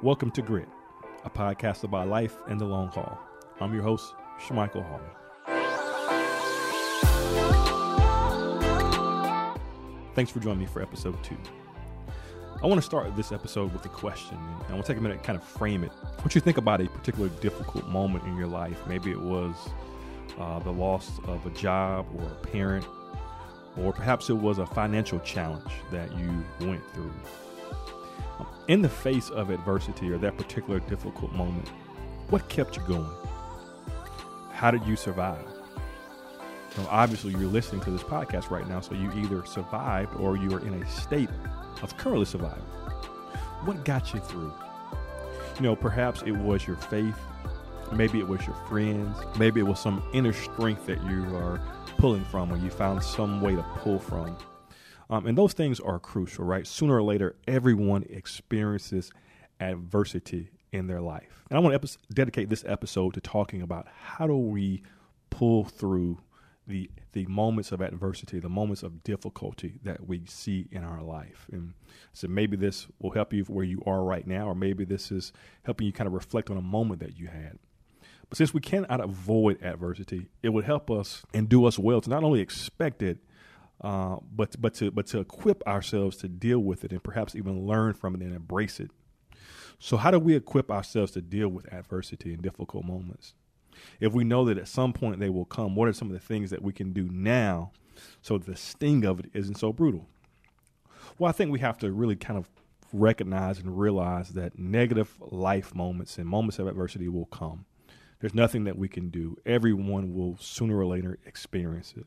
Welcome to Grit, a podcast about life and the long haul. I'm your host, Shamichael Hallman. Thanks for joining me for episode 2. I want to start this episode with a question, and I want to take a minute to kind of frame it. What you think about a particular difficult moment in your life? Maybe it was the loss of a job or a parent, or perhaps it was a financial challenge that you went through. In the face of adversity or that particular difficult moment, what kept you going? How did you survive? Now, obviously, you're listening to this podcast right now, so you either survived or you are in a state of currently surviving. What got you through? You know, perhaps it was your faith. Maybe it was your friends. Maybe it was some inner strength that you are pulling from, or you found some way to pull from. And those things are crucial, right? Sooner or later, everyone experiences adversity in their life. And I want to dedicate this episode to talking about how do we pull through the moments of adversity, the moments of difficulty that we see in our life. And so maybe this will help you where you are right now, or maybe this is helping you kind of reflect on a moment that you had. But since we cannot avoid adversity, it would help us and do us well to not only expect it, but to equip ourselves to deal with it and perhaps even learn from it and embrace it. So how do we equip ourselves to deal with adversity and difficult moments? If we know that at some point they will come, what are some of the things that we can do now so the sting of it isn't so brutal? Well, I think we have to really kind of recognize and realize that negative life moments and moments of adversity will come. There's nothing that we can do. Everyone will sooner or later experience it.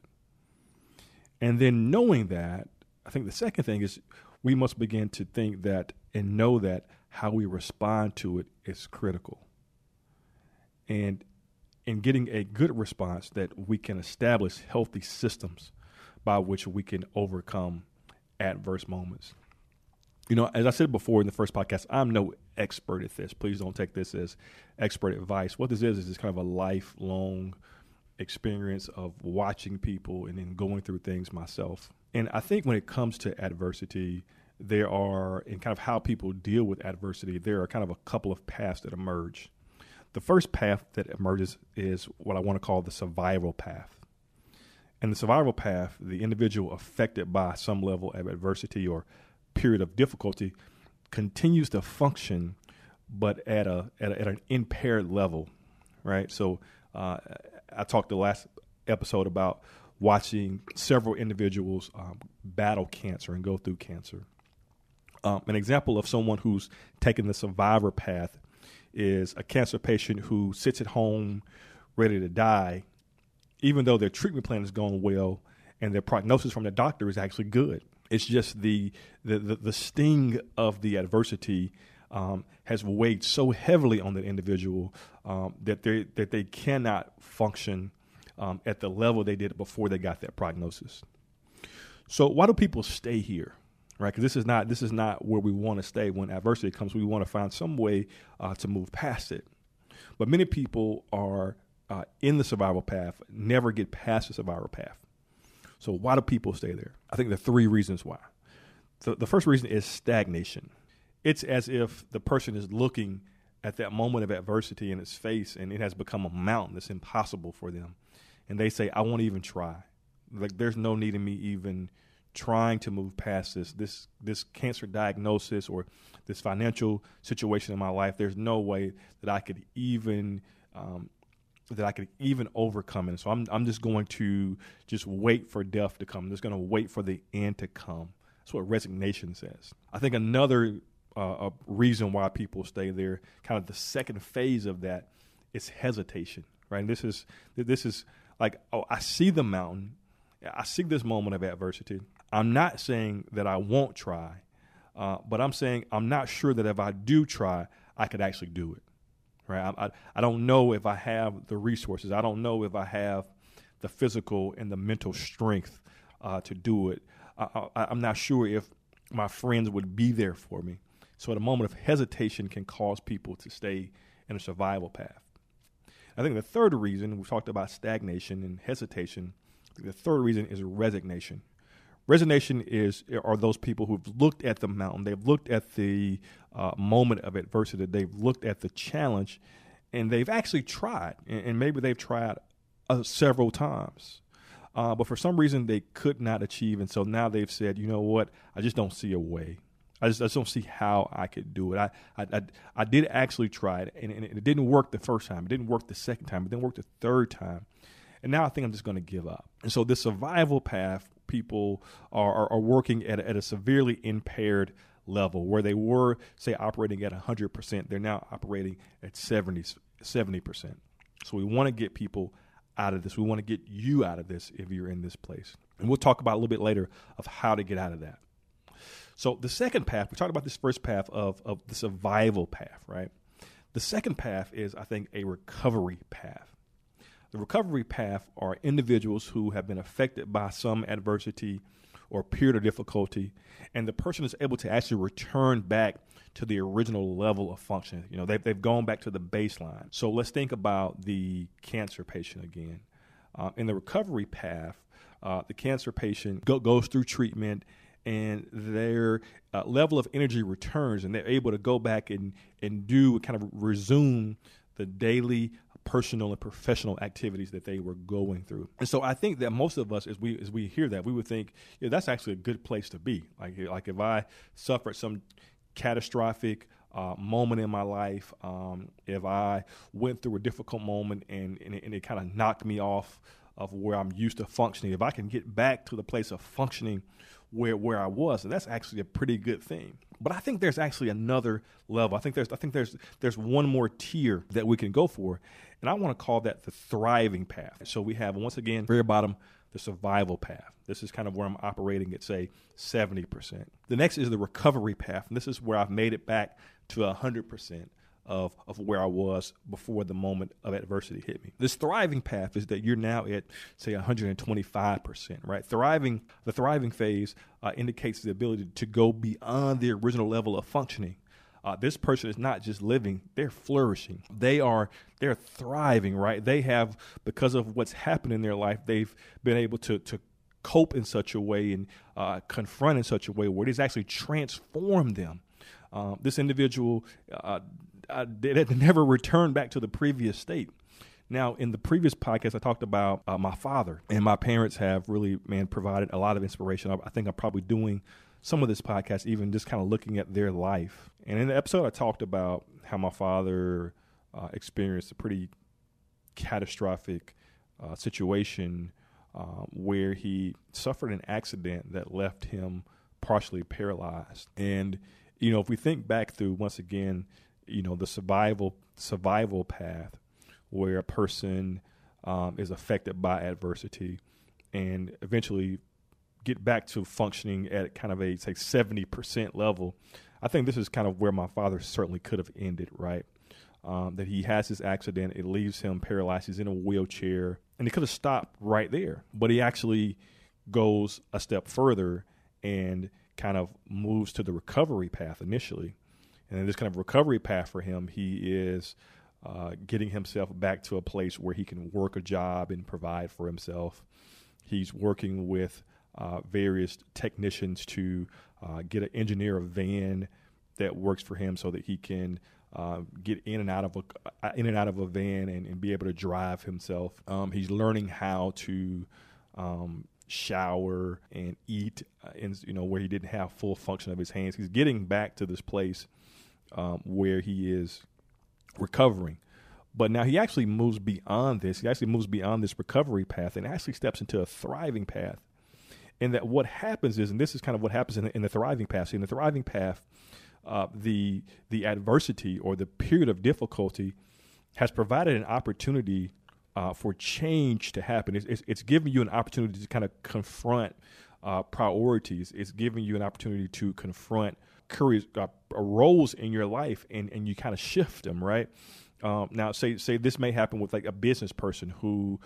And then knowing that, I think the second thing is we must begin to think that and know that how we respond to it is critical. And in getting a good response, that we can establish healthy systems by which we can overcome adverse moments. You know, as I said before in the first podcast, I'm no expert at this. Please don't take this as expert advice. What this is kind of a lifelong experience of watching people and then going through things myself. And I think when it comes to adversity, there are, and kind of how people deal with adversity, there are kind of a couple of paths that emerge. The first path that emerges is what I want to call the survival path. And the survival path, the individual affected by some level of adversity or period of difficulty continues to function, but at an impaired level, right? So I talked the last episode about watching several individuals battle cancer and go through cancer. An example of someone who's taken the survivor path is a cancer patient who sits at home ready to die, even though their treatment plan is going well and their prognosis from the doctor is actually good. It's just the sting of the adversity has weighed so heavily on the individual that they cannot function at the level they did before they got that prognosis. So why do people stay here, right? Because this is not where we want to stay when adversity comes. We want to find some way to move past it. But many people are in the survival path, never get past the survival path. So why do people stay there? I think there are 3 reasons why. The first reason is stagnation. It's as if the person is looking at that moment of adversity in its face, and it has become a mountain that's impossible for them. And they say, I won't even try. Like, there's no need in me even trying to move past this cancer diagnosis or this financial situation in my life. There's no way that I could even overcome it. So I'm just going to just wait for death to come. I'm just going to wait for the end to come. That's what resignation says. I think another a reason why people stay there, kind of the second phase of that, is hesitation, right? And this is like, oh, I see the mountain. I see this moment of adversity. I'm not saying that I won't try, but I'm saying I'm not sure that if I do try, I could actually do it. Right? I don't know if I have the resources. I don't know if I have the physical and the mental strength to do it. I'm not sure if my friends would be there for me. So at a moment of hesitation can cause people to stay in a survival path. I think the third reason, we've talked about stagnation and hesitation. The third reason is resignation. Resonation are those people who've looked at the mountain, they've looked at the moment of adversity, they've looked at the challenge, and they've actually tried, and maybe they've tried several times. But for some reason, they could not achieve, and so now they've said, you know what, I just don't see a way. I just don't see how I could do it. I did actually try it, and it didn't work the first time. It didn't work the second time. It didn't work the third time. And now I think I'm just going to give up. And so this survival path, people are working at a severely impaired level where they were, say, operating at 100%. They're now operating at 70%. So we want to get people out of this. We want to get you out of this if you're in this place. And we'll talk about a little bit later of how to get out of that. So the second path, we talked about this first path of the survival path, right? The second path is, I think, a recovery path. The recovery path are individuals who have been affected by some adversity or period of difficulty, and the person is able to actually return back to the original level of function. You know, they've gone back to the baseline. So let's think about the cancer patient again. In the recovery path, the cancer patient goes through treatment, and their level of energy returns, and they're able to go back and do, kind of resume the daily personal and professional activities that they were going through. And so I think that most of us, as we hear that, we would think, yeah, that's actually a good place to be. Like if I suffered some catastrophic moment in my life, if I went through a difficult moment and it kind of knocked me off of where I'm used to functioning, if I can get back to the place of functioning where I was, and that's actually a pretty good thing. But I think there's actually another level. I think there's one more tier that we can go for, and I want to call that the thriving path. So we have, once again, very bottom, the survival path. This is kind of where I'm operating at, say, 70%. The next is the recovery path, and this is where I've made it back to 100%. Of where I was before the moment of adversity hit me. This thriving path is that you're now at, say, 125%, right? The thriving phase indicates the ability to go beyond the original level of functioning. This person is not just living, they're flourishing. They're thriving, right? They have, because of what's happened in their life, they've been able to cope in such a way and confront in such a way where it has actually transformed them. This individual had never returned back to the previous state. Now, in the previous podcast, I talked about my father, and my parents have really, provided a lot of inspiration. I think I'm probably doing some of this podcast, even just kind of looking at their life. And in the episode, I talked about how my father experienced a pretty catastrophic situation where he suffered an accident that left him partially paralyzed. And you know, if we think back through, once again, you know, the survival path where a person is affected by adversity and eventually get back to functioning at kind of a, say, 70% level, I think this is kind of where my father certainly could have ended, right? That he has this accident, it leaves him paralyzed, he's in a wheelchair, and he could have stopped right there. But he actually goes a step further and kind of moves to the recovery path initially. And in this kind of recovery path for him, he is getting himself back to a place where he can work a job and provide for himself. He's working with various technicians to get an engineer a van that works for him so that he can get in and out of a van and be able to drive himself. He's learning how to shower and eat, and you know, where he didn't have full function of his hands. He's getting back to this place where he is recovering. But now he actually moves beyond this. He actually moves beyond this recovery path and actually steps into a thriving path. And that what happens is, and this is kind of what happens in the thriving path. So in the thriving path, the adversity or the period of difficulty has provided an opportunity for change to happen. It's giving you an opportunity to kind of confront priorities. It's giving you an opportunity to confront roles in your life, and you kind of shift them, right? Now, say this may happen with like a business person who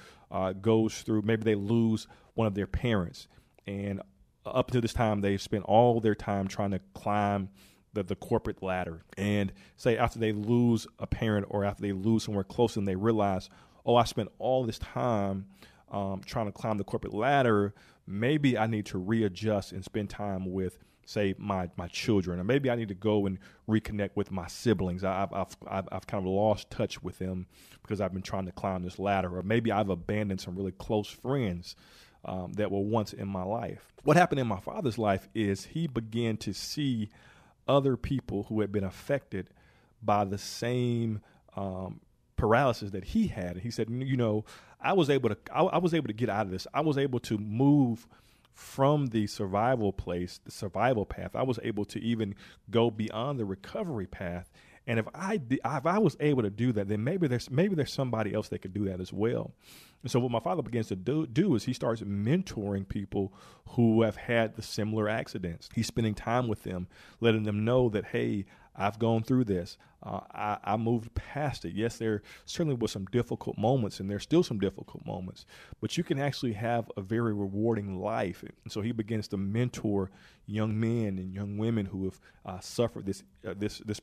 goes through, maybe they lose one of their parents, and up to this time they've spent all their time trying to climb the corporate ladder. And say after they lose a parent or after they lose somewhere close, and they realize, oh, I spent all this time trying to climb the corporate ladder, maybe I need to readjust and spend time with, say, my children, or maybe I need to go and reconnect with my siblings. I've kind of lost touch with them because I've been trying to climb this ladder, or maybe I've abandoned some really close friends that were once in my life. What happened in my father's life is he began to see other people who had been affected by the same paralysis that he had. And he said, you know, I was able to get out of this. I was able to move from the survival place, the survival path. I was able to even go beyond the recovery path. And if I was able to do that, then maybe there's somebody else that could do that as well. And so what my father begins to do is he starts mentoring people who have had the similar accidents. He's spending time with them, letting them know that, hey, I've gone through this. I moved past it. Yes, there certainly was some difficult moments, and there's still some difficult moments, but you can actually have a very rewarding life. And so he begins to mentor young men and young women who have suffered this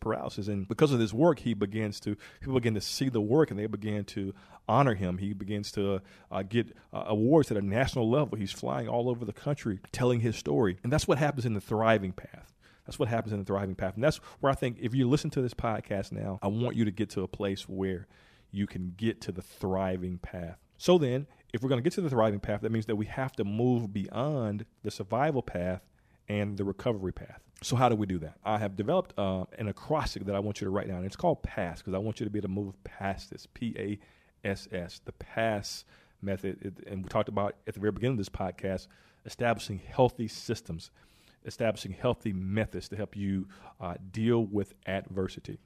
paralysis. And because of this work, people begin to see the work, and they begin to honor him. He begins to get awards at a national level. He's flying all over the country telling his story. And that's what happens in the thriving path. That's what happens in the thriving path. And that's where I think if you listen to this podcast now, I want you to get to a place where you can get to the thriving path. So then, if we're going to get to the thriving path, that means that we have to move beyond the survival path and the recovery path. So how do we do that? I have developed an acrostic that I want you to write down. It's called PASS, because I want you to be able to move past this, PASS, the PASS method. And we talked about at the very beginning of this podcast, establishing healthy systems, establishing healthy methods to help you deal with adversity.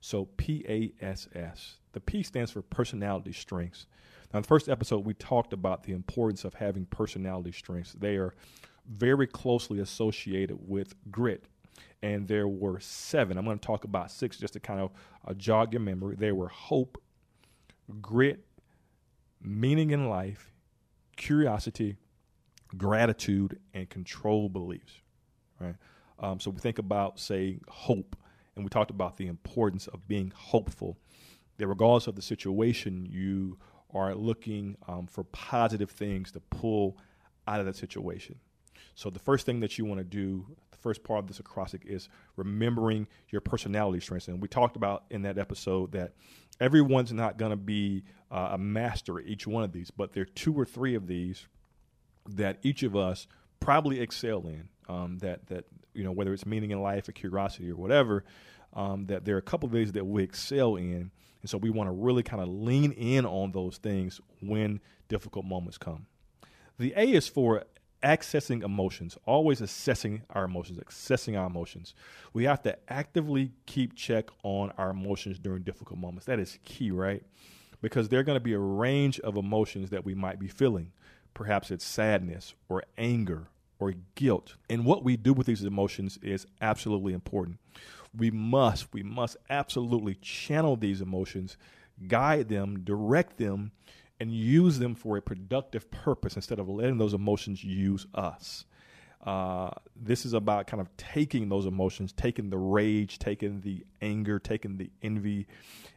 So PASS. The P stands for personality strengths. Now, in the first episode, we talked about the importance of having personality strengths. They are very closely associated with grit. And there were 7. I'm going to talk about 6 just to kind of jog your memory. There were hope, grit, meaning in life, curiosity, gratitude, and control beliefs. Right? So we think about, say, hope, and we talked about the importance of being hopeful, that regardless of the situation, you are looking for positive things to pull out of that situation. So the first thing that you want to do, the first part of this acrostic, is remembering your personality strengths. And we talked about in that episode that everyone's not going to be a master at each one of these, but there are 2 or 3 of these that each of us probably excel in, that you know, whether it's meaning in life or curiosity or whatever, that there are a couple of things that we excel in. And so we want to really kind of lean in on those things when difficult moments come. The A is for accessing emotions, always assessing our emotions. We have to actively keep check on our emotions during difficult moments. That is key, right? Because there are going to be a range of emotions that we might be feeling. Perhaps it's sadness or anger or guilt. And what we do with these emotions is absolutely important. We must absolutely channel these emotions, guide them, direct them, and use them for a productive purpose instead of letting those emotions use us. This is about kind of taking those emotions, taking the rage, taking the anger, taking the envy,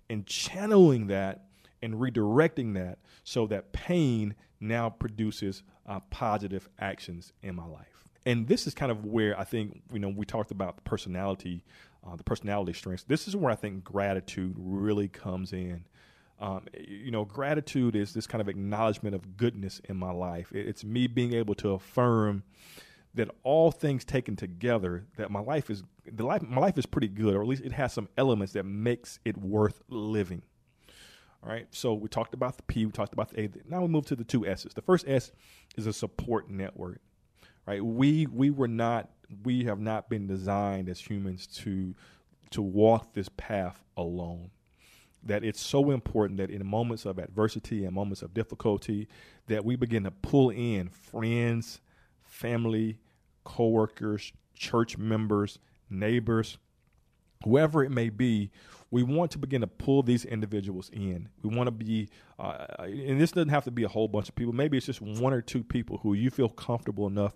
and channeling that and redirecting that so that pain now produces positive actions in my life. And this is kind of where I think, you know, we talked about the personality strengths. This is where I think gratitude really comes in. You know, gratitude is this kind of acknowledgement of goodness in my life. It's me being able to affirm that all things taken together, that my life is pretty good, or at least it has some elements that makes it worth living. All right, so we talked about the P, we talked about the A. Now we move to the 2 S's. The first S is a support network, right? We have not been designed as humans to walk this path alone. That it's so important that in moments of adversity and moments of difficulty, that we begin to pull in friends, family, coworkers, church members, neighbors, whoever it may be. We want to begin to pull these individuals in. We want to be, and this doesn't have to be a whole bunch of people. Maybe it's just 1 or 2 people who you feel comfortable enough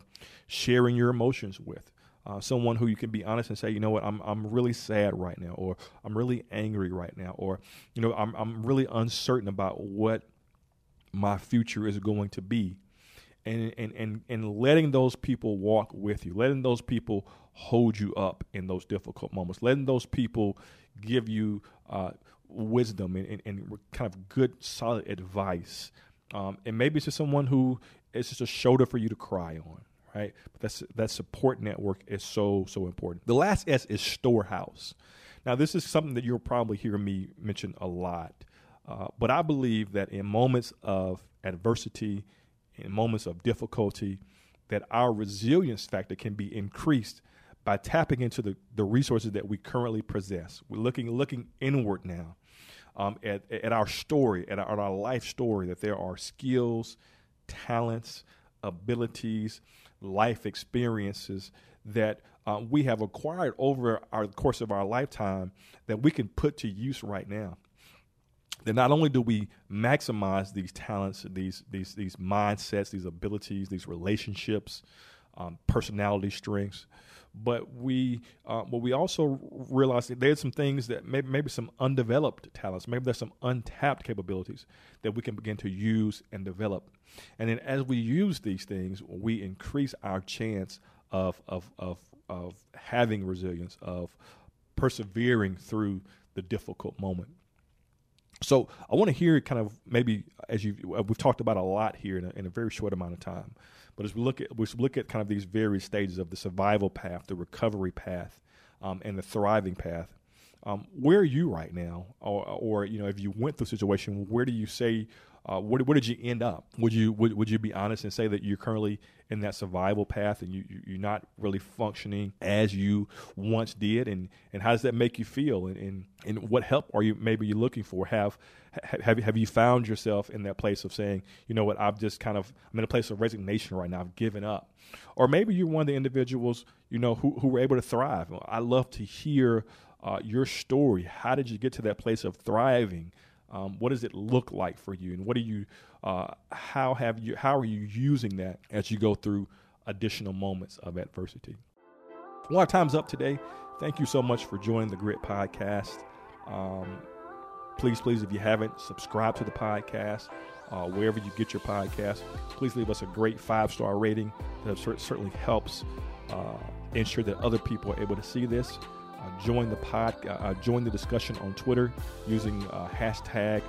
sharing your emotions with. Someone who you can be honest and say, you know what, I'm really sad right now, or I'm really angry right now, or, you know, I'm really uncertain about what my future is going to be. and letting those people walk with you, letting those people hold you up in those difficult moments, letting those people give you wisdom and kind of good, solid advice. And maybe it's just someone who is just a shoulder for you to cry on, right? But that support network is so, so important. The last S is storehouse. Now, this is something that you'll probably hear me mention a lot, but I believe that in moments of adversity, in moments of difficulty, that our resilience factor can be increased by tapping into the resources that we currently possess. We're looking inward now at our story, at our life story, that there are skills, talents, abilities, life experiences that we have acquired over the course of our lifetime that we can put to use right now. That not only do we maximize these talents, these mindsets, these abilities, these relationships, personality strengths, but we also realize that there's some things that maybe some undeveloped talents, maybe there's some untapped capabilities that we can begin to use and develop. And then as we use these things, we increase our chance of having resilience, of persevering through the difficult moment. So I want to hear kind of maybe as we've talked about a lot here in a very short amount of time, but as we look at kind of these various stages of the survival path, the recovery path, and the thriving path. Where are you right now, or you know, if you went through a situation, where do you say where did you end up? Would you be honest and say that you're currently in that survival path and you're not really functioning as you once did, and how does that make you feel, and what help are you maybe looking for? Have you found yourself in that place of saying, you know what, I'm in a place of resignation right now, I've given up? Or maybe you're one of the individuals, you know, who were able to thrive. I love to hear your story. How did you get to that place of thriving? What does it look like for you, and what are you? How are you using that as you go through additional moments of adversity? Well, our time's up today. Thank you so much for joining the Grit Podcast. Please, if you haven't, subscribe to the podcast wherever you get your podcast. Please leave us a great 5-star rating. That certainly helps ensure that other people are able to see this. Join the discussion on Twitter using hashtag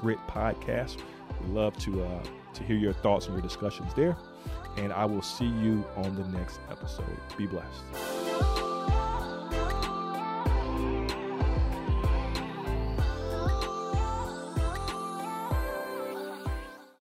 #GritPodcast. We'd love to hear your thoughts and your discussions there. And I will see you on the next episode. Be blessed.